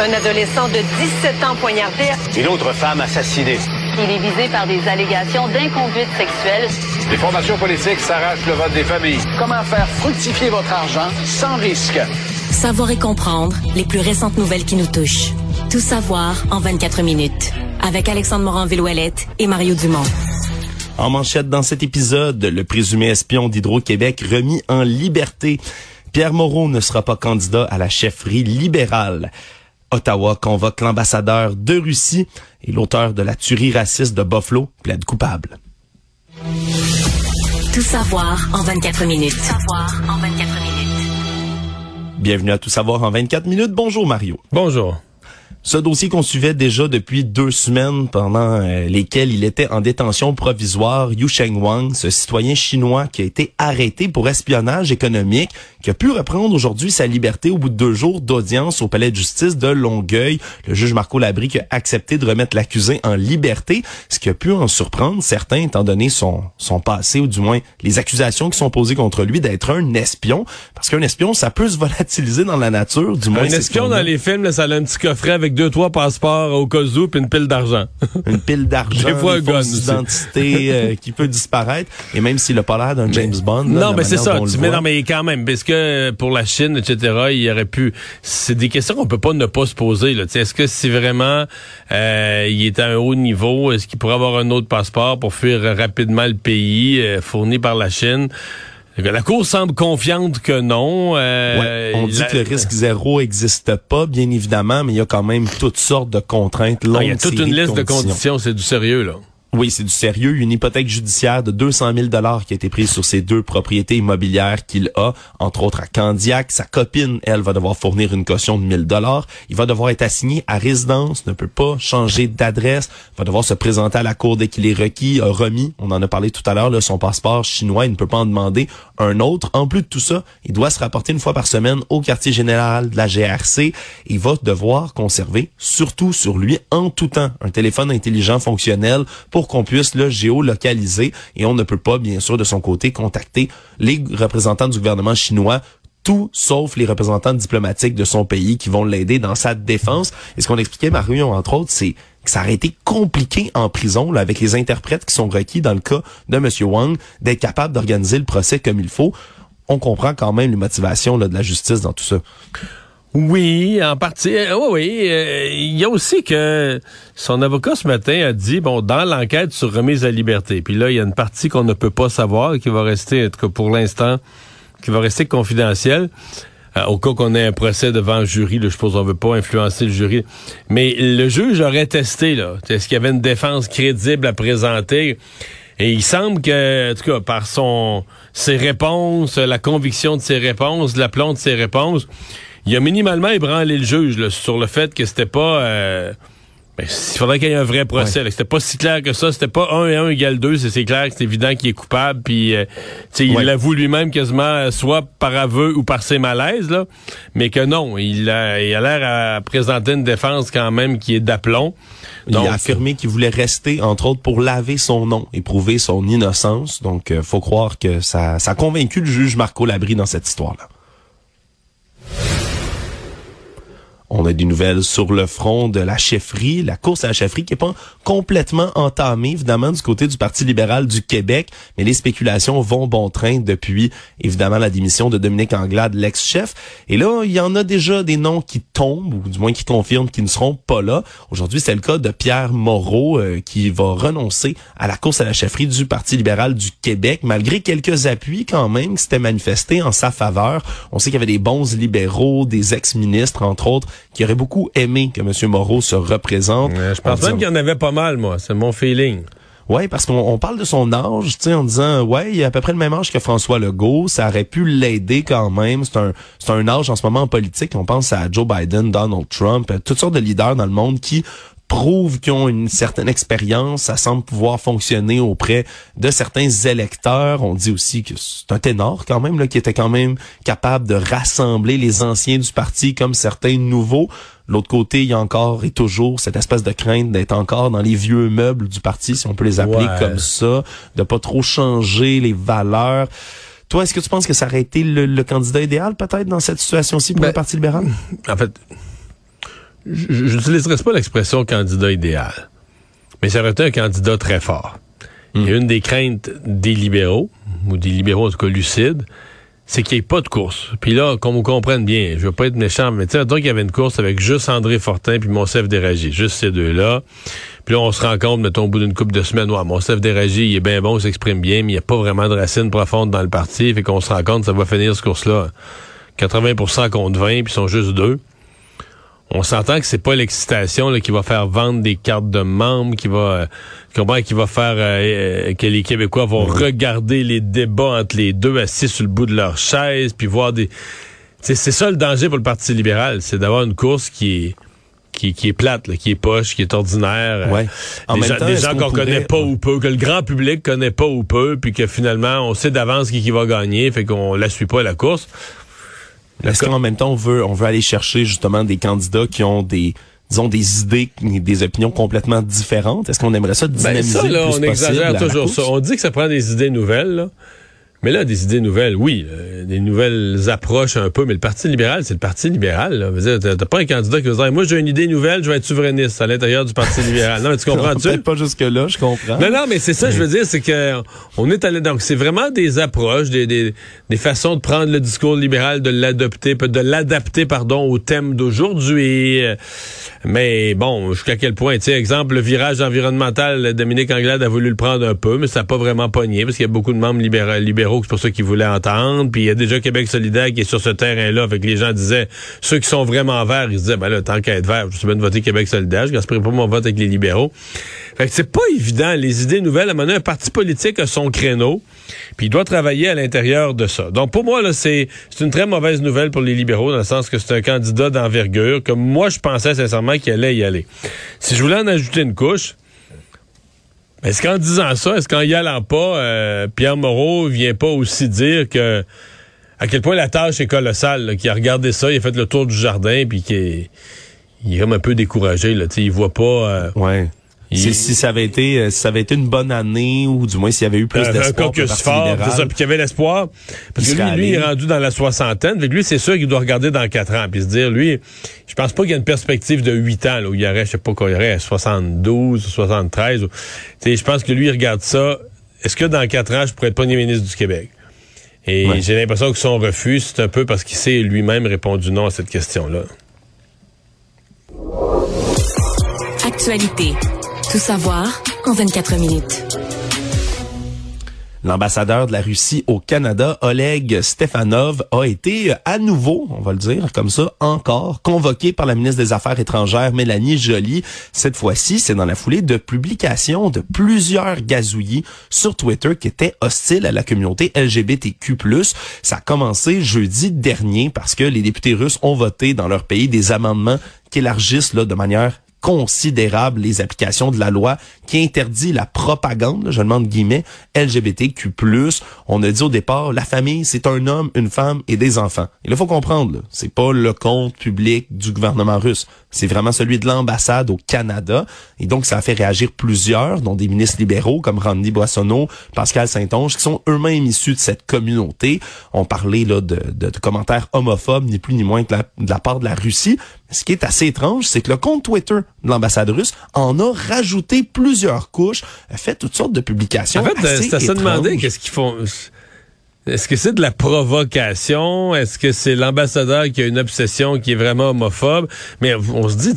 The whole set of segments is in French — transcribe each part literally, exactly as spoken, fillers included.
Un adolescent de dix-sept ans poignardé. Une autre femme assassinée. Il est visé par des allégations d'inconduite sexuelle. Les formations politiques s'arrachent le vote des familles. Comment faire fructifier votre argent sans risque? Savoir et comprendre les plus récentes nouvelles qui nous touchent. Tout savoir en vingt-quatre minutes. Avec Alexandre Morin-Villouellette et Mario Dumont. En manchette dans cet épisode, le présumé espion d'Hydro-Québec remis en liberté. Pierre Moreau ne sera pas candidat à la chefferie libérale. Ottawa convoque l'ambassadeur de Russie et l'auteur de la tuerie raciste de Buffalo plaide coupable. Tout savoir en vingt-quatre minutes. Tout savoir en vingt-quatre minutes. Bienvenue à Tout savoir en vingt-quatre minutes. Bonjour Mario. Bonjour. Ce dossier qu'on suivait déjà depuis deux semaines pendant lesquelles il était en détention provisoire, You Sheng Wang, ce citoyen chinois qui a été arrêté pour espionnage économique, qui a pu reprendre aujourd'hui sa liberté au bout de deux jours d'audience au palais de justice de Longueuil. Le juge Marco Labrique a accepté de remettre l'accusé en liberté, ce qui a pu en surprendre certains étant donné son son passé, ou du moins les accusations qui sont posées contre lui d'être un espion. Parce qu'un espion, ça peut se volatiliser dans la nature, du moins. Un espion dans les films, là, ça a un petit coffret avec deux, trois passeports au cas où, puis une pile d'argent. Une pile d'argent, une fausse identité euh, qui peut disparaître. Et même s'il n'a pas l'air d'un James Bond. Là, non, mais c'est ça. Tu mets, non, mais quand même, parce que pour la Chine, et cetera, il y aurait pu... C'est des questions qu'on peut pas ne pas se poser. Là. Est-ce que si vraiment euh, il est à un haut niveau, est-ce qu'il pourrait avoir un autre passeport pour fuir rapidement le pays euh, fourni par la Chine? La Cour semble confiante que non. Euh, ouais, on dit la... que le risque zéro n'existe pas, bien évidemment, mais il y a quand même toutes sortes de contraintes. Il ah, y a toute une liste de conditions. de conditions, c'est du sérieux, là. Oui, c'est du sérieux. Une hypothèque judiciaire de deux cent mille dollars qui a été prise sur ses deux propriétés immobilières qu'il a, entre autres à Candiac. Sa copine, elle, va devoir fournir une caution de mille dollars. Il va devoir être assigné à résidence, ne peut pas changer d'adresse, va devoir se présenter à la cour dès qu'il est requis, a remis, on en a parlé tout à l'heure, là, son passeport chinois, il ne peut pas en demander un autre. En plus de tout ça, il doit se rapporter une fois par semaine au quartier général de la G R C. Il va devoir conserver, surtout sur lui, en tout temps, un téléphone intelligent fonctionnel pour pour qu'on puisse le géolocaliser, et on ne peut pas, bien sûr, de son côté, contacter les représentants du gouvernement chinois, tout sauf les représentants diplomatiques de son pays qui vont l'aider dans sa défense. Et ce qu'on expliquait, Marion, entre autres, c'est que ça aurait été compliqué en prison, là, avec les interprètes qui sont requis dans le cas de M. Wang, d'être capable d'organiser le procès comme il faut. On comprend quand même les motivations là, de la justice dans tout ça. Oui, en partie. Oui, oui. Il euh, y a aussi que son avocat ce matin a dit, bon, dans l'enquête sur remise à liberté, puis là, il y a une partie qu'on ne peut pas savoir et qui va rester, en tout cas pour l'instant, qui va rester confidentielle. Euh, au cas qu'on ait un procès devant un jury, là, je suppose on veut pas influencer le jury. Mais le juge aurait testé, là. Est-ce qu'il y avait une défense crédible à présenter? Et il semble que, en tout cas, par son ses réponses, la conviction de ses réponses, l'aplomb de ses réponses, il a minimalement ébranlé le juge là, sur le fait que c'était pas... Euh, ben, il faudrait qu'il y ait un vrai procès. Ouais. Là, c'était pas si clair que ça. C'était pas un et un égale deux. C'est, c'est clair que c'est évident qu'il est coupable. Puis euh, il ouais. l'avoue lui-même quasiment soit par aveu ou par ses malaises. Là, mais que non, il a, il a l'air à présenter une défense quand même qui est d'aplomb. Donc, il a affirmé qu'il voulait rester, entre autres, pour laver son nom et prouver son innocence. Donc, euh, faut croire que ça, ça a convaincu le juge Marco Labrie dans cette histoire-là. On a des nouvelles sur le front de la chefferie, la course à la chefferie qui est pas complètement entamée, évidemment, du côté du Parti libéral du Québec, mais les spéculations vont bon train depuis, évidemment, la démission de Dominique Anglade, l'ex-chef. Et là, il y en a déjà des noms qui tombent, ou du moins qui confirment qu'ils ne seront pas là. Aujourd'hui, c'est le cas de Pierre Moreau, euh, qui va renoncer à la course à la chefferie du Parti libéral du Québec, malgré quelques appuis quand même qui s'étaient manifestés en sa faveur. On sait qu'il y avait des bons libéraux, des ex-ministres, entre autres, qui aurait beaucoup aimé que M. Moreau se représente. Euh, je pense même qu'il y en avait pas mal, moi. C'est mon feeling. Oui, parce qu'on on parle de son âge, tu sais, en disant, ouais, il a à peu près le même âge que François Legault, ça aurait pu l'aider quand même. C'est un, c'est un âge en ce moment en politique. On pense à Joe Biden, Donald Trump, toutes sortes de leaders dans le monde qui prouvent qu'ils ont une certaine expérience, ça semble pouvoir fonctionner auprès de certains électeurs. On dit aussi que c'est un ténor quand même, là, qui était quand même capable de rassembler les anciens du parti comme certains nouveaux. L'autre côté, il y a encore et toujours cette espèce de crainte d'être encore dans les vieux meubles du parti, si on peut les appeler ouais. comme ça, de pas trop changer les valeurs. Toi, est-ce que tu penses que ça aurait été le, le candidat idéal peut-être dans cette situation-ci pour ben, le Parti libéral? En fait... je n'utiliserai pas l'expression candidat idéal, mais ça aurait été un candidat très fort. Mmh. Et une des craintes des libéraux, ou des libéraux en tout cas lucides, c'est qu'il n'y ait pas de course. Puis là, qu'on me comprenne bien, je veux pas être méchant, mais tu sais, donc il y avait une course avec juste André Fortin puis Monsef Déragi, juste ces deux-là. Puis là, on se rend compte, mettons, au bout d'une couple de semaines, ouais, Monsef Déragi, il est bien bon, il s'exprime bien, mais il n'y a pas vraiment de racines profondes dans le parti, fait qu'on se rend compte, ça va finir cette course-là. quatre-vingts pour cent contre vingt, puis ils sont juste deux. On s'entend que c'est pas l'excitation là, qui va faire vendre des cartes de membres, qui va, euh, qui va faire euh, que les Québécois vont mmh. regarder les débats entre les deux assis sur le bout de leur chaise, puis voir des. T'sais, c'est ça le danger pour le Parti libéral, c'est d'avoir une course qui est qui, qui est plate, là, qui est poche, qui est ordinaire. Ouais. En des, même gens, temps, des gens qu'on, qu'on pourrait... connaît pas ou peu, que le grand public connaît pas ou peu, puis que finalement on sait d'avance qui, qui va gagner, fait qu'on la suit pas la course. Est-ce qu'en même temps, on veut, on veut aller chercher justement des candidats qui ont des, disons, des idées, des opinions complètement différentes? Est-ce qu'on aimerait ça dynamiser ben ça, là, le plus on possible? On exagère toujours ça. On dit que ça prend des idées nouvelles, là. Mais là, des idées nouvelles, oui, euh, des nouvelles approches un peu, mais le Parti libéral, c'est le Parti libéral, là. Veux dire, t'as pas un candidat qui va dire, moi, j'ai une idée nouvelle, je vais être souverainiste à l'intérieur du Parti libéral. Non, mais tu comprends-tu? Peut-être pas jusque-là, je comprends. Non, non, mais c'est ça, je veux dire, c'est que, on est allé, donc c'est vraiment des approches, des, des, des façons de prendre le discours libéral, de l'adopter, de l'adapter, pardon, au thème d'aujourd'hui. Mais bon, jusqu'à quel point, tu sais, exemple, le virage environnemental, Dominique Anglade a voulu le prendre un peu, mais ça n'a pas vraiment pogné, parce qu'il y a beaucoup de membres libéraux, libéraux c'est pour ça qu'ils voulaient entendre. Puis il y a déjà Québec solidaire qui est sur ce terrain-là. Fait que les gens disaient, ceux qui sont vraiment verts, ils disaient, ben là, tant qu'à être vert, je suis bien de voter Québec solidaire. Je gaspillerai pas mon vote avec les libéraux. Fait que c'est pas évident. Les idées nouvelles, à un moment donné, un parti politique a son créneau. Puis il doit travailler à l'intérieur de ça. Donc pour moi, là, c'est, c'est une très mauvaise nouvelle pour les libéraux, dans le sens que c'est un candidat d'envergure, que moi, je pensais sincèrement qu'il allait y aller. Si je voulais en ajouter une couche, est-ce qu'en disant ça, est-ce qu'en y allant pas, euh, Pierre Moreau vient pas aussi dire que à quel point la tâche est colossale, là, qu'il a regardé ça, il a fait le tour du jardin, puis qu'il est, il est comme un peu découragé, là, tu sais, il voit pas. Euh, ouais. Il... Si, si ça avait été, euh, si ça avait été une bonne année, ou du moins s'il y avait eu plus euh, d'espoir. Un caucus fort, c'est ça, puis qu'il y avait l'espoir. Parce que lui, lui, il est rendu dans la soixantaine. Fait que lui, c'est sûr qu'il doit regarder dans quatre ans, puis se dire, lui, je pense pas qu'il y a une perspective de huit ans, là, où il y aurait, je sais pas quoi, il y aurait soixante-douze, soixante-treize. Ou... Je pense que lui, il regarde ça. Est-ce que dans quatre ans, je pourrais être premier ministre du Québec? Et ouais. J'ai l'impression que son refus, c'est un peu parce qu'il s'est lui-même répondu non à cette question-là. Actualité. Tout savoir en vingt-quatre minutes. L'ambassadeur de la Russie au Canada, Oleg Stefanov, a été à nouveau, on va le dire comme ça, encore convoqué par la ministre des Affaires étrangères, Mélanie Joly. Cette fois-ci, c'est dans la foulée de publications de plusieurs gazouillis sur Twitter qui étaient hostiles à la communauté L G B T Q plus. Ça a commencé jeudi dernier parce que les députés russes ont voté dans leur pays des amendements qui élargissent là de manière considérable les applications de la loi qui interdit la propagande, là, je demande guillemets, L G B T Q plus. On a dit au départ, la famille, c'est un homme, une femme et des enfants. Et là, faut comprendre, là, c'est pas le compte public du gouvernement russe. C'est vraiment celui de l'ambassade au Canada. Et donc, ça a fait réagir plusieurs, dont des ministres libéraux comme Randy Boissonneau, Pascal Saint-Onge, qui sont eux-mêmes issus de cette communauté. On parlait là de, de, de commentaires homophobes, ni plus ni moins que la, de la part de la Russie. Ce qui est assez étrange, c'est que le compte Twitter de l'ambassade russe en a rajouté plusieurs couches, a fait toutes sortes de publications. En fait, assez c'est à se demander qu'est-ce qu'ils font. Est-ce que c'est de la provocation? Est-ce que c'est l'ambassadeur qui a une obsession qui est vraiment homophobe? Mais on se dit,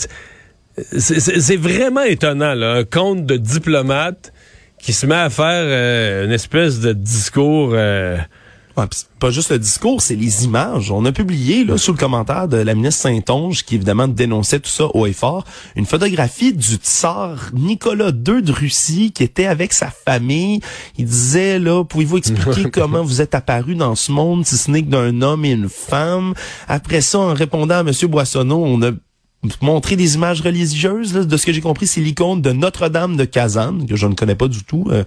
c'est, c'est, c'est vraiment étonnant, là, un compte de diplomate qui se met à faire euh, une espèce de discours... Euh, Ouais, pas juste le discours, c'est les images. On a publié là sous le commentaire de la ministre Saint-Onge, qui évidemment dénonçait tout ça haut et fort, une photographie du tsar Nicolas deux de Russie qui était avec sa famille. Il disait là, pouvez-vous expliquer comment vous êtes apparu dans ce monde si ce n'est que d'un homme et une femme? Après ça, en répondant à M. Boissonneau, on a montrer des images religieuses, là, de ce que j'ai compris, c'est l'icône de Notre-Dame de Kazan, que je ne connais pas du tout, euh,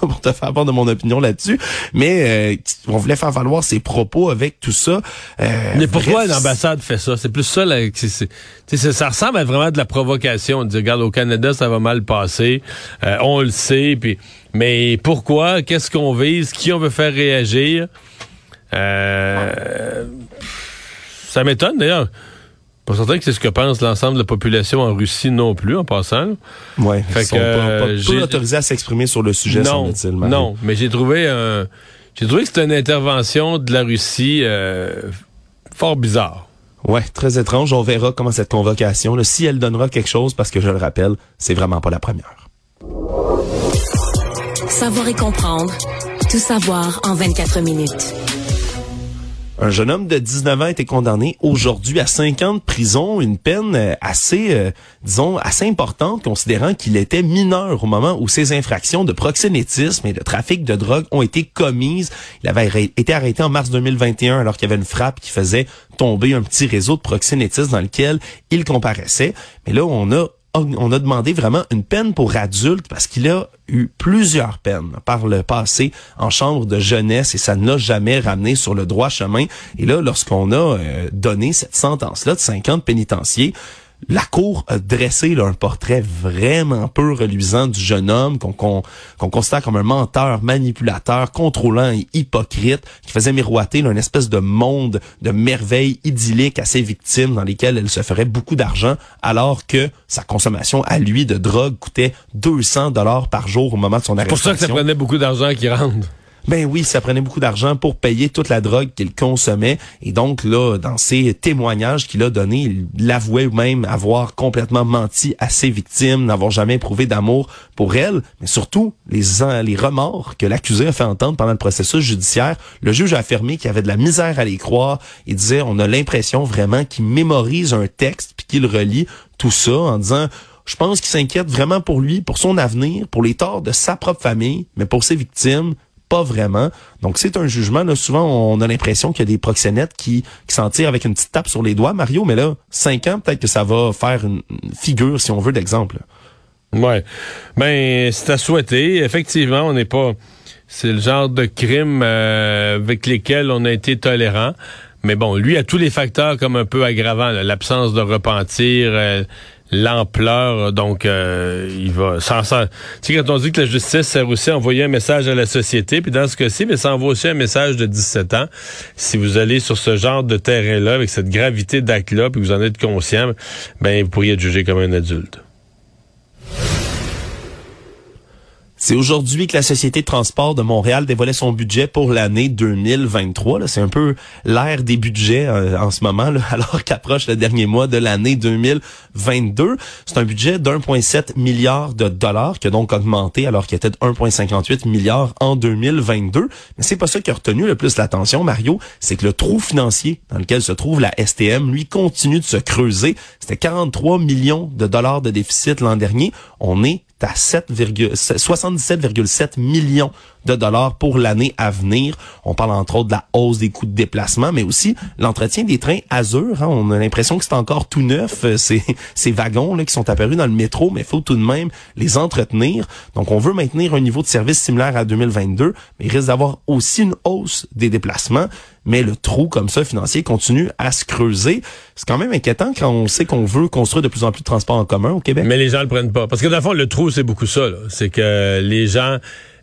pour te faire part de mon opinion là-dessus, mais euh, on voulait faire valoir ses propos avec tout ça. Euh, mais pourquoi bref, l'ambassade fait ça? C'est plus ça, là, c'est, c'est, c'est, ça ressemble à vraiment de la provocation. On dit, regarde, au Canada, ça va mal passer, euh, on le sait, puis mais pourquoi? Qu'est-ce qu'on vise? Qui on veut faire réagir? Euh, ça m'étonne, d'ailleurs. Pas certain que c'est ce que pense l'ensemble de la population en Russie non plus, en passant. Oui, ils ne sont euh, pas, pas, pas, pas autorisés à s'exprimer sur le sujet, non, semble-t-il. Marie. Non, mais j'ai trouvé, un, j'ai trouvé que c'était une intervention de la Russie euh, fort bizarre. Oui, très étrange. On verra comment cette convocation, là, si elle donnera quelque chose, parce que je le rappelle, c'est vraiment pas la première. Savoir et comprendre. Tout savoir en vingt-quatre minutes. Un jeune homme de dix-neuf ans a été condamné aujourd'hui à cinq ans de prison, une peine assez, euh, disons, assez importante, considérant qu'il était mineur au moment où ses infractions de proxénétisme et de trafic de drogue ont été commises. Il avait été arrêté en mars deux mille vingt et un alors qu'il y avait une frappe qui faisait tomber un petit réseau de proxénétisme dans lequel il comparaissait. Mais là, on a on a demandé vraiment une peine pour adulte parce qu'il a eu plusieurs peines par le passé en chambre de jeunesse et ça ne l'a jamais ramené sur le droit chemin. Et là, lorsqu'on a donné cette sentence-là de cinq ans de pénitencier, la cour a dressé là, un portrait vraiment peu reluisant du jeune homme qu'on, qu'on, qu'on considère comme un menteur, manipulateur, contrôlant et hypocrite, qui faisait miroiter là, une espèce de monde de merveilles idylliques à ses victimes dans lesquelles elles se feraient beaucoup d'argent, alors que sa consommation à lui de drogue coûtait deux cents dollars par jour au moment de son arrestation. C'est pour ça que ça prenait beaucoup d'argent qui rentre. Ben oui, ça prenait beaucoup d'argent pour payer toute la drogue qu'il consommait. Et donc, là, dans ses témoignages qu'il a donnés, il avouait même avoir complètement menti à ses victimes, n'avoir jamais éprouvé d'amour pour elles. Mais surtout, les, les remords que l'accusé a fait entendre pendant le processus judiciaire, le juge a affirmé qu'il avait de la misère à les croire. Il disait, on a l'impression vraiment qu'il mémorise un texte puis qu'il relit tout ça en disant... Je pense qu'il s'inquiète vraiment pour lui, pour son avenir, pour les torts de sa propre famille, mais pour ses victimes... pas vraiment. Donc, c'est un jugement. Là, souvent, on a l'impression qu'il y a des proxénètes qui, qui s'en tirent avec une petite tape sur les doigts, Mario, mais là, cinq ans, peut-être que ça va faire une figure, si on veut, d'exemple. Ouais. Ben, c'est à souhaiter. Effectivement, on n'est pas... C'est le genre de crime euh, avec lesquels on a été tolérant. Mais bon, lui, à tous les facteurs comme un peu aggravants, là, l'absence de repentir... Euh, l'ampleur, donc euh, il va sans, sans, tu sais, quand on dit que la justice sert aussi à envoyer un message à la société, puis dans ce cas-ci, mais ça envoie aussi un message de dix-sept ans. Si vous allez sur ce genre de terrain-là, avec cette gravité d'acte-là, puis vous en êtes conscient, ben vous pourriez être jugé comme un adulte. C'est aujourd'hui que la Société de transport de Montréal dévoilait son budget pour l'année deux mille vingt-trois. Là, c'est un peu l'ère des budgets euh, en ce moment, là, alors qu'approche le dernier mois de l'année deux mille vingt-deux. C'est un budget d'un virgule sept milliard de dollars qui a donc augmenté alors qu'il était de un virgule cinquante-huit milliard en deux mille vingt-deux. Mais c'est pas ça qui a retenu le plus l'attention, Mario. C'est que le trou financier dans lequel se trouve la S T M, lui, continue de se creuser. C'était quarante-trois millions de dollars de déficit l'an dernier. On est à soixante-dix-sept virgule sept millions de dollars pour l'année à venir. On parle entre autres de la hausse des coûts de déplacement, mais aussi l'entretien des trains Azur. Hein. On a l'impression que c'est encore tout neuf, euh, ces, ces wagons là qui sont apparus dans le métro, mais il faut tout de même les entretenir. Donc, on veut maintenir un niveau de service similaire à deux mille vingt-deux, mais il risque d'avoir aussi une hausse des déplacements. Mais le trou comme ça financier continue à se creuser. C'est quand même inquiétant quand on sait qu'on veut construire de plus en plus de transports en commun au Québec. Mais les gens le prennent pas. Parce que dans le fond, le trou, c'est beaucoup ça. Là. C'est que les gens...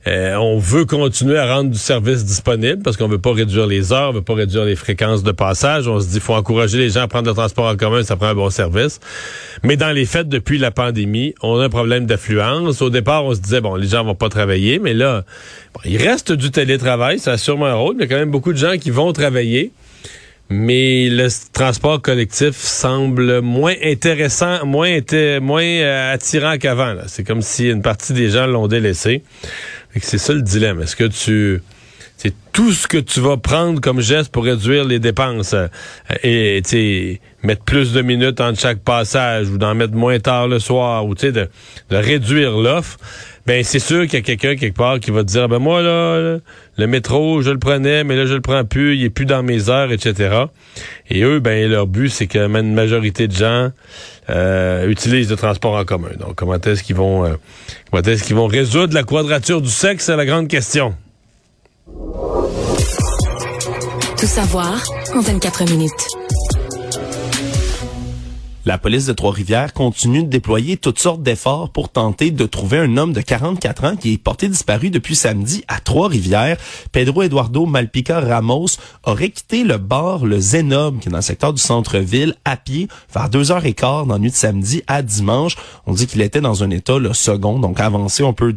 Euh, on veut continuer à rendre du service disponible parce qu'on veut pas réduire les heures, on veut pas réduire les fréquences de passage. On se dit faut encourager les gens à prendre le transport en commun, ça prend un bon service. Mais dans les faits, depuis la pandémie, on a un problème d'affluence. Au départ, on se disait bon, les gens vont pas travailler, mais là, bon, il reste du télétravail, ça a sûrement un rôle. Il y a quand même beaucoup de gens qui vont travailler, mais le transport collectif semble moins intéressant, moins inté- moins euh, attirant qu'avant. Là. C'est comme si une partie des gens l'ont délaissé. C'est ça le dilemme. Est-ce que tu... C'est tout ce que tu vas prendre comme geste pour réduire les dépenses euh, et, tu sais, mettre plus de minutes entre chaque passage ou d'en mettre moins tard le soir ou, tu sais, de, de réduire l'offre, ben c'est sûr qu'il y a quelqu'un quelque part qui va te dire, ben moi, là, là, le métro, je le prenais, mais là, je le prends plus, il est plus dans mes heures, et cetera. Et eux, ben leur but, c'est que une majorité de gens euh, utilisent le transport en commun. Donc, comment est-ce qu'ils vont, euh, comment est-ce qu'ils vont résoudre la quadrature du cercle, c'est la grande question. Tout savoir en vingt-quatre minutes. La police de Trois-Rivières continue de déployer toutes sortes d'efforts pour tenter de trouver un homme de quarante-quatre ans qui est porté disparu depuis samedi à Trois-Rivières. Pedro Eduardo Malpica Ramos aurait quitté le bar Le Zénob, qui est dans le secteur du centre-ville, à pied, vers deux heures et quart dans la nuit de samedi à dimanche. On dit qu'il était dans un état là, second, donc avancé, on peut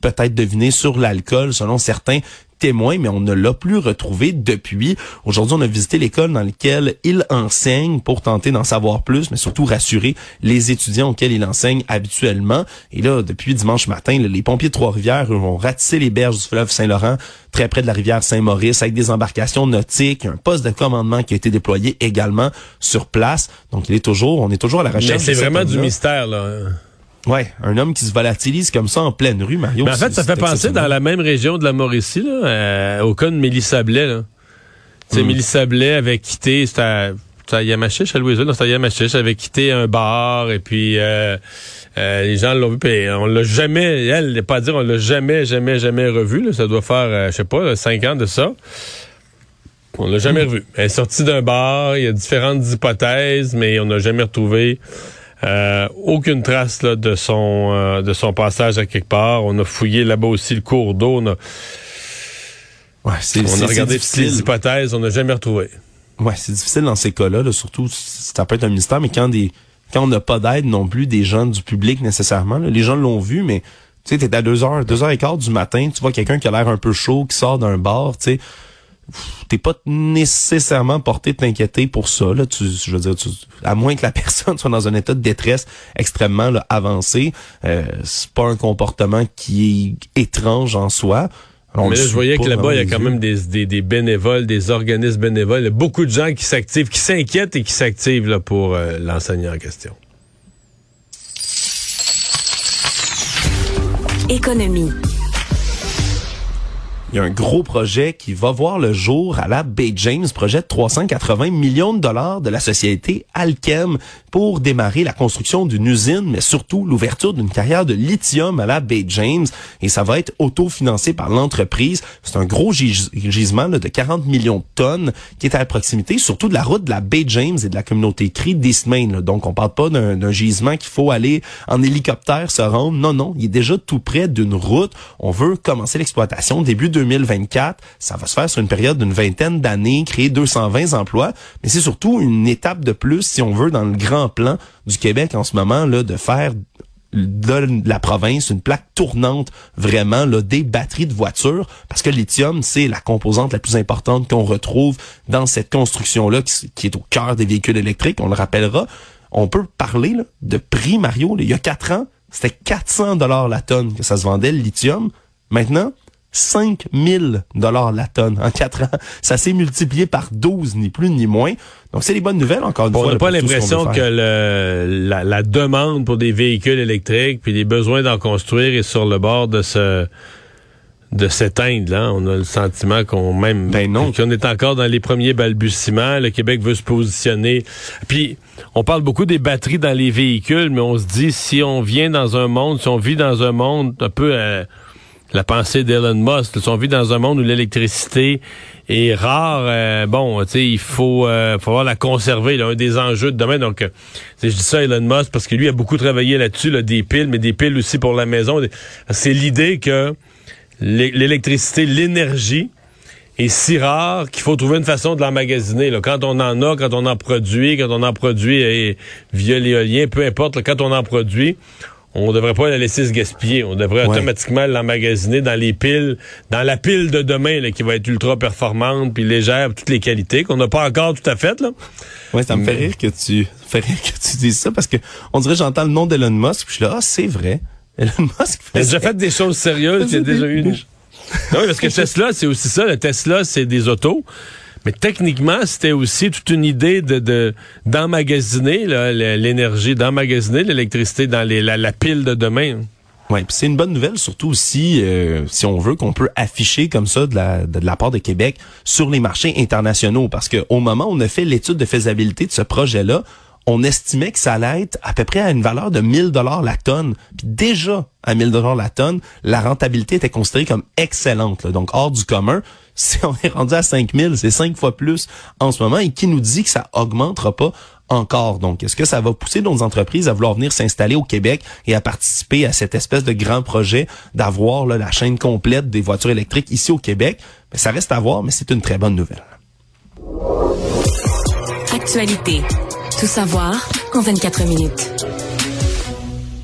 peut-être deviner sur l'alcool, selon certains témoin, mais on ne l'a plus retrouvé depuis. Aujourd'hui, on a visité l'école dans laquelle il enseigne pour tenter d'en savoir plus, mais surtout rassurer les étudiants auxquels il enseigne habituellement. Et là, depuis dimanche matin, les pompiers de Trois-Rivières ont ratissé les berges du fleuve Saint-Laurent, très près de la rivière Saint-Maurice, avec des embarcations nautiques, un poste de commandement qui a été déployé également sur place. Donc, il est toujours, on est toujours à la recherche. Mais c'est vraiment du mystère, là. Ouais, un homme qui se volatilise comme ça en pleine rue, Mario. Mais en fait, ça fait penser dans la même région de la Mauricie, là, euh, au cas de Mélie Sablé, là. Tu sais, mm. Mélie Sablé avait quitté, c'était à, à Yamachiche, à Louisville, non, c'était à Yamachiche, elle avait quitté un bar, et puis euh, euh, les gens l'ont vu, puis on l'a jamais, elle, n'est pas à dire, on l'a jamais, jamais, jamais revu, là. Ça doit faire, euh, je sais pas, cinq ans de ça. On l'a jamais mm. revu. Elle est sortie d'un bar, il y a différentes hypothèses, mais on n'a jamais retrouvé... Euh, aucune trace là, de son euh, de son passage à quelque part. On a fouillé là-bas aussi le cours d'eau. On a, ouais, c'est, on c'est, a regardé toutes les hypothèses. On n'a jamais retrouvé. Ouais, c'est difficile dans ces cas-là. Là, surtout, ça peut être un mystère, mais quand des quand on n'a pas d'aide non plus des gens du public nécessairement. Là, les gens l'ont vu, mais tu sais, t'es à deux heures, deux heures et quart du matin, tu vois quelqu'un qui a l'air un peu chaud, qui sort d'un bar, tu sais. T'es pas nécessairement porté de t'inquiéter pour ça, là. Tu, je veux dire, tu, à moins que la personne soit dans un état de détresse extrêmement là, avancé, euh, c'est pas un comportement qui est étrange en soi. On mais là, je voyais que là-bas, il y a quand même des, des, des bénévoles, des organismes bénévoles. Il y a beaucoup de gens qui s'activent, qui s'inquiètent et qui s'activent là pour euh, l'enseignant en question. Économie. Il y a un gros projet qui va voir le jour à la Bay James, projet de trois cent quatre-vingts millions de dollars de la société Alchem pour démarrer la construction d'une usine, mais surtout l'ouverture d'une carrière de lithium à la Bay James. Et ça va être autofinancé par l'entreprise. C'est un gros gis- gisement là, de quarante millions de tonnes qui est à la proximité, surtout de la route de la Bay James et de la communauté Cree d'East Main, là. Donc, on parle pas d'un, d'un gisement qu'il faut aller en hélicoptère se rendre. Non, non, il est déjà tout près d'une route. On veut commencer l'exploitation début deux mille vingt-quatre, ça va se faire sur une période d'une vingtaine d'années, créer deux cent vingt emplois, mais c'est surtout une étape de plus, si on veut, dans le grand plan du Québec en ce moment, là, de faire de la province une plaque tournante vraiment là, des batteries de voitures, parce que le lithium, c'est la composante la plus importante qu'on retrouve dans cette construction-là, qui est au cœur des véhicules électriques, on le rappellera. On peut parler là, de prix, Mario, là, il y a quatre ans, c'était quatre cents dollars la tonne que ça se vendait, le lithium. Maintenant, cinq mille dollars la tonne en quatre ans. Ça s'est multiplié par douze, ni plus ni moins. Donc, c'est des bonnes nouvelles, encore une bon, fois. On n'a pas l'impression que le, la, la demande pour des véhicules électriques puis les besoins d'en construire est sur le bord de ce de s'éteindre. Là. On a le sentiment qu'on même ben non. qu'on est encore dans les premiers balbutiements. Le Québec veut se positionner. Puis, on parle beaucoup des batteries dans les véhicules, mais on se dit, si on vient dans un monde, si on vit dans un monde un peu... Euh, la pensée d'Elon Musk, on vit dans un monde où l'électricité est rare. Euh, bon, tu sais, il faut, euh, faut la conserver. Là, un des enjeux de demain. Donc, je dis ça à Elon Musk parce que lui a beaucoup travaillé là-dessus, là, des piles, mais des piles aussi pour la maison. C'est l'idée que l'électricité, l'énergie est si rare qu'il faut trouver une façon de l'emmagasiner. Là. Quand on en a, quand on en produit, quand on en produit eh, via l'éolien, peu importe, là, quand on en produit... On devrait pas la laisser se gaspiller. On devrait ouais. automatiquement l'emmagasiner dans les piles, dans la pile de demain là, qui va être ultra performante puis légère, toutes les qualités qu'on n'a pas encore tout à fait là. Ouais, ça me Mais... fait rire que tu, ça me fait rire que tu dises ça parce que on dirait j'entends le nom d'Elon Musk puis je suis là ah c'est vrai. Elon Musk. J'ai déjà fait des choses sérieuses. Il y a déjà eu. Une... Non parce que Tesla c'est aussi ça. Le Tesla c'est des autos. Mais techniquement, c'était aussi toute une idée de, de d'emmagasiner là, l'énergie, d'emmagasiner l'électricité dans les, la, la pile de demain. Oui, puis c'est une bonne nouvelle, surtout aussi, euh, si on veut, qu'on peut afficher comme ça de la, de, de la part de Québec sur les marchés internationaux. Parce que au moment où on a fait l'étude de faisabilité de ce projet-là, on estimait que ça allait être à peu près à une valeur de mille dollars la tonne. Puis déjà, à mille dollars la tonne, la rentabilité était considérée comme excellente, là, donc hors du commun. Si on est rendu à cinq mille, c'est cinq fois plus en ce moment. Et qui nous dit que ça augmentera pas encore. Donc, est-ce que ça va pousser d'autres entreprises à vouloir venir s'installer au Québec et à participer à cette espèce de grand projet d'avoir là, la chaîne complète des voitures électriques ici au Québec? Ben, ça reste à voir, mais c'est une très bonne nouvelle. Actualité. Tout savoir en vingt-quatre minutes.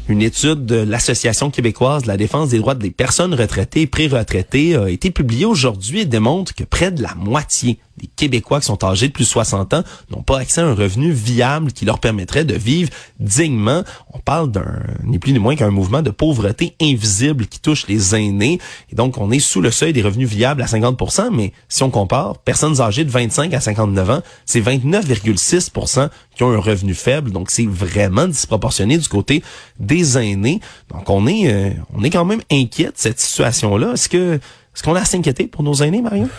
Une étude de l'Association québécoise de la défense des droits des personnes retraitées et pré-retraitées a été publiée aujourd'hui et démontre que près de la moitié des Québécois qui sont âgés de plus de soixante ans n'ont pas accès à un revenu viable qui leur permettrait de vivre dignement. On parle d'un, ni plus ni moins qu'un mouvement de pauvreté invisible qui touche les aînés. Et donc, on est sous le seuil des revenus viables à cinquante pour cent, mais si on compare, personnes âgées de vingt-cinq à cinquante-neuf ans, c'est vingt-neuf virgule six pour cent qui ont un revenu faible. Donc, c'est vraiment disproportionné du côté des aînés. Donc, on est, euh, on est quand même inquiet de cette situation-là. Est-ce que, est-ce qu'on a à s'inquiéter pour nos aînés, Marion?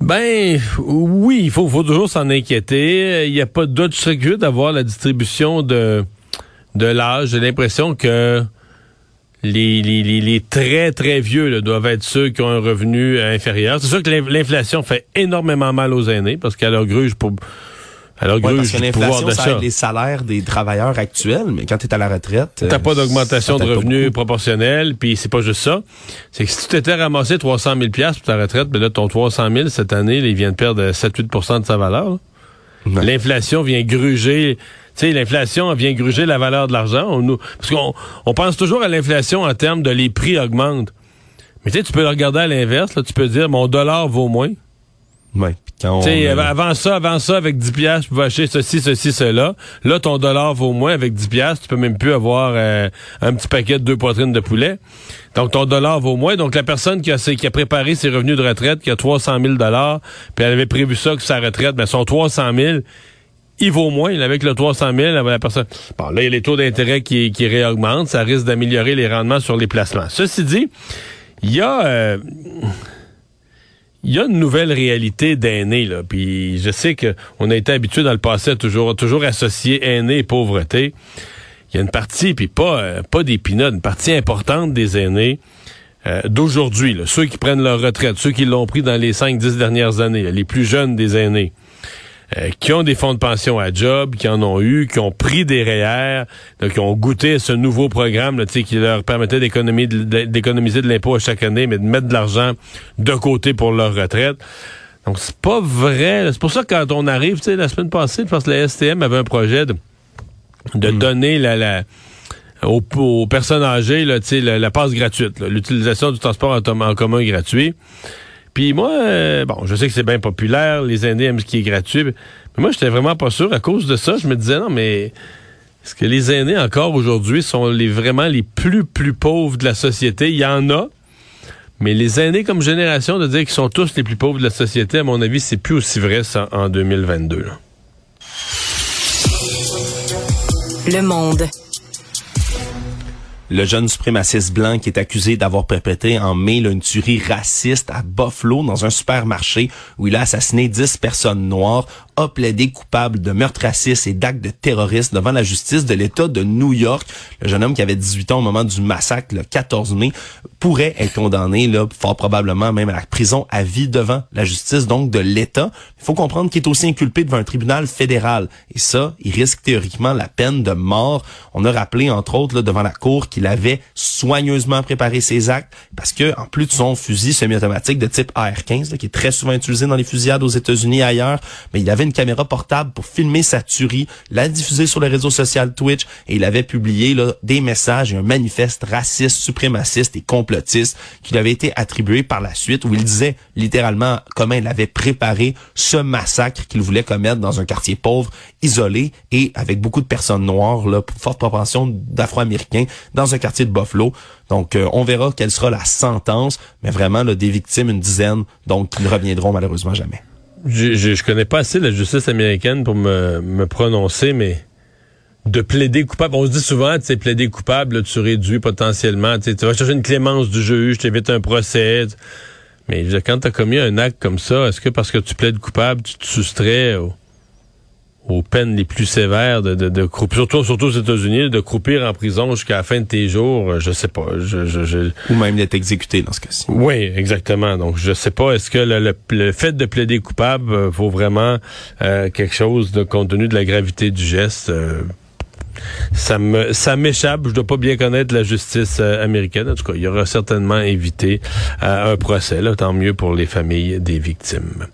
Ben oui, il faut, faut toujours s'en inquiéter. Il n'y a pas d'autre circuit d'avoir la distribution de de l'âge. J'ai l'impression que les, les, les, les très, très vieux là, doivent être ceux qui ont un revenu inférieur. C'est sûr que l'inflation fait énormément mal aux aînés parce qu'elle leur gruge pour... Alors, ouais, parce que l'inflation, ça aide les salaires des travailleurs actuels, mais quand t'es à la retraite... T'as pas d'augmentation de revenus proportionnelle, puis c'est pas juste ça. C'est que si tu t'étais ramassé trois cent mille dollars pour ta retraite, ben là, ton trois cent mille cette année, là, il vient de perdre sept à huit pour cent de sa valeur. Ouais. L'inflation vient gruger... Tu sais, l'inflation vient gruger la valeur de l'argent. On nous, parce qu'on on pense toujours à l'inflation en termes de les prix augmentent. Mais tu sais, tu peux le regarder à l'inverse. Là, tu peux dire, mon dollar vaut moins. Ouais. On, euh... Avant ça, avant ça, avec dix dollars, tu pouvais acheter ceci, ceci, cela. Là, ton dollar vaut moins. Avec dix dollars, tu peux même plus avoir euh, un petit paquet de deux poitrines de poulet. Donc, ton dollar vaut moins. Donc, la personne qui a, qui a préparé ses revenus de retraite, qui a trois cent mille dollars, puis elle avait prévu ça que sa retraite, ben son trois cent mille, il vaut moins. Avec le trois cent mille, la personne... Bon, là, il y a les taux d'intérêt qui, qui réaugmentent. Ça risque d'améliorer les rendements sur les placements. Ceci dit, il y a... Euh... Il y a une nouvelle réalité d'aînés, là. Puis je sais qu'on a été habitué dans le passé à toujours, toujours associer aînés et pauvreté. Il y a une partie, puis pas, euh, pas des pinottes, une partie importante des aînés euh, d'aujourd'hui, là, ceux qui prennent leur retraite, ceux qui l'ont pris dans les cinq dix dernières années, là, les plus jeunes des aînés, euh, qui ont des fonds de pension à job, qui en ont eu, qui ont pris des R E E R, là, qui ont goûté à ce nouveau programme là, tu sais, qui leur permettait d'économiser de, d'économiser de l'impôt à chaque année, mais de mettre de l'argent de côté pour leur retraite. Donc, c'est pas vrai. Là. C'est pour ça que quand on arrive, tu sais, la semaine passée, je pense que la S T M avait un projet de, de mmh. donner la... la aux, aux personnes âgées là, tu sais, la, la passe gratuite, là, l'utilisation du transport en, en commun gratuit. Puis moi, euh, bon, je sais que c'est bien populaire, les aînés aiment ce qui est gratuit, mais moi, j'étais vraiment pas sûr. À cause de ça, je me disais, non, mais est-ce que les aînés, encore aujourd'hui, sont les vraiment les plus, plus pauvres de la société? Il y en a, mais les aînés comme génération, de dire qu'ils sont tous les plus pauvres de la société, à mon avis, c'est plus aussi vrai ça, en deux mille vingt-deux. Là. Le Monde. Le jeune suprémaciste blanc qui est accusé d'avoir perpétré en mai là, une tuerie raciste à Buffalo dans un supermarché où il a assassiné dix personnes noires a plaidé coupable de meurtre raciste et d'actes de terrorisme devant la justice de l'État de New York. Le jeune homme qui avait dix-huit ans au moment du massacre le quatorze mai pourrait être condamné là, fort probablement même à la prison à vie devant la justice donc de l'État. Il faut comprendre qu'il est aussi inculpé devant un tribunal fédéral et ça, il risque théoriquement la peine de mort. On a rappelé entre autres là, devant la cour qu'il avait soigneusement préparé ses actes parce que en plus de son fusil semi-automatique de type A R quinze là, qui est très souvent utilisé dans les fusillades aux États-Unis et ailleurs, mais il avait une caméra portable pour filmer sa tuerie, la diffuser sur le réseau social Twitch et il avait publié là, des messages et un manifeste raciste, suprémaciste et complotiste qui lui avait été attribué par la suite où il disait littéralement comment il avait préparé ce massacre qu'il voulait commettre dans un quartier pauvre, isolé et avec beaucoup de personnes noires, là, forte propension d'Afro-Américains dans un quartier de Buffalo. Donc, euh, on verra quelle sera la sentence, mais vraiment, là, des victimes, une dizaine, donc qui ne reviendront malheureusement jamais. Je, je, je connais pas assez la justice américaine pour me, me prononcer, mais de plaider coupable, on se dit souvent, tu sais, plaider coupable, là, tu réduis potentiellement, tu vas chercher une clémence du juge, tu évites un procès, t'sais. Mais quand tu as commis un acte comme ça, est-ce que parce que tu plaides coupable, tu te soustrais au, aux peines les plus sévères, de, de, de croupir, surtout, surtout aux États-Unis, de croupir en prison jusqu'à la fin de tes jours, je sais pas. Je, je, je... Ou même d'être exécuté dans ce cas-ci. Oui, exactement. Donc, je sais pas, est-ce que le, le, le fait de plaider coupable euh, vaut vraiment euh, quelque chose de, compte tenu de la gravité du geste? Euh, ça me, ça m'échappe. Je dois pas bien connaître la justice euh, américaine. En tout cas, il y aura certainement évité euh, un procès. Là, tant mieux pour les familles des victimes.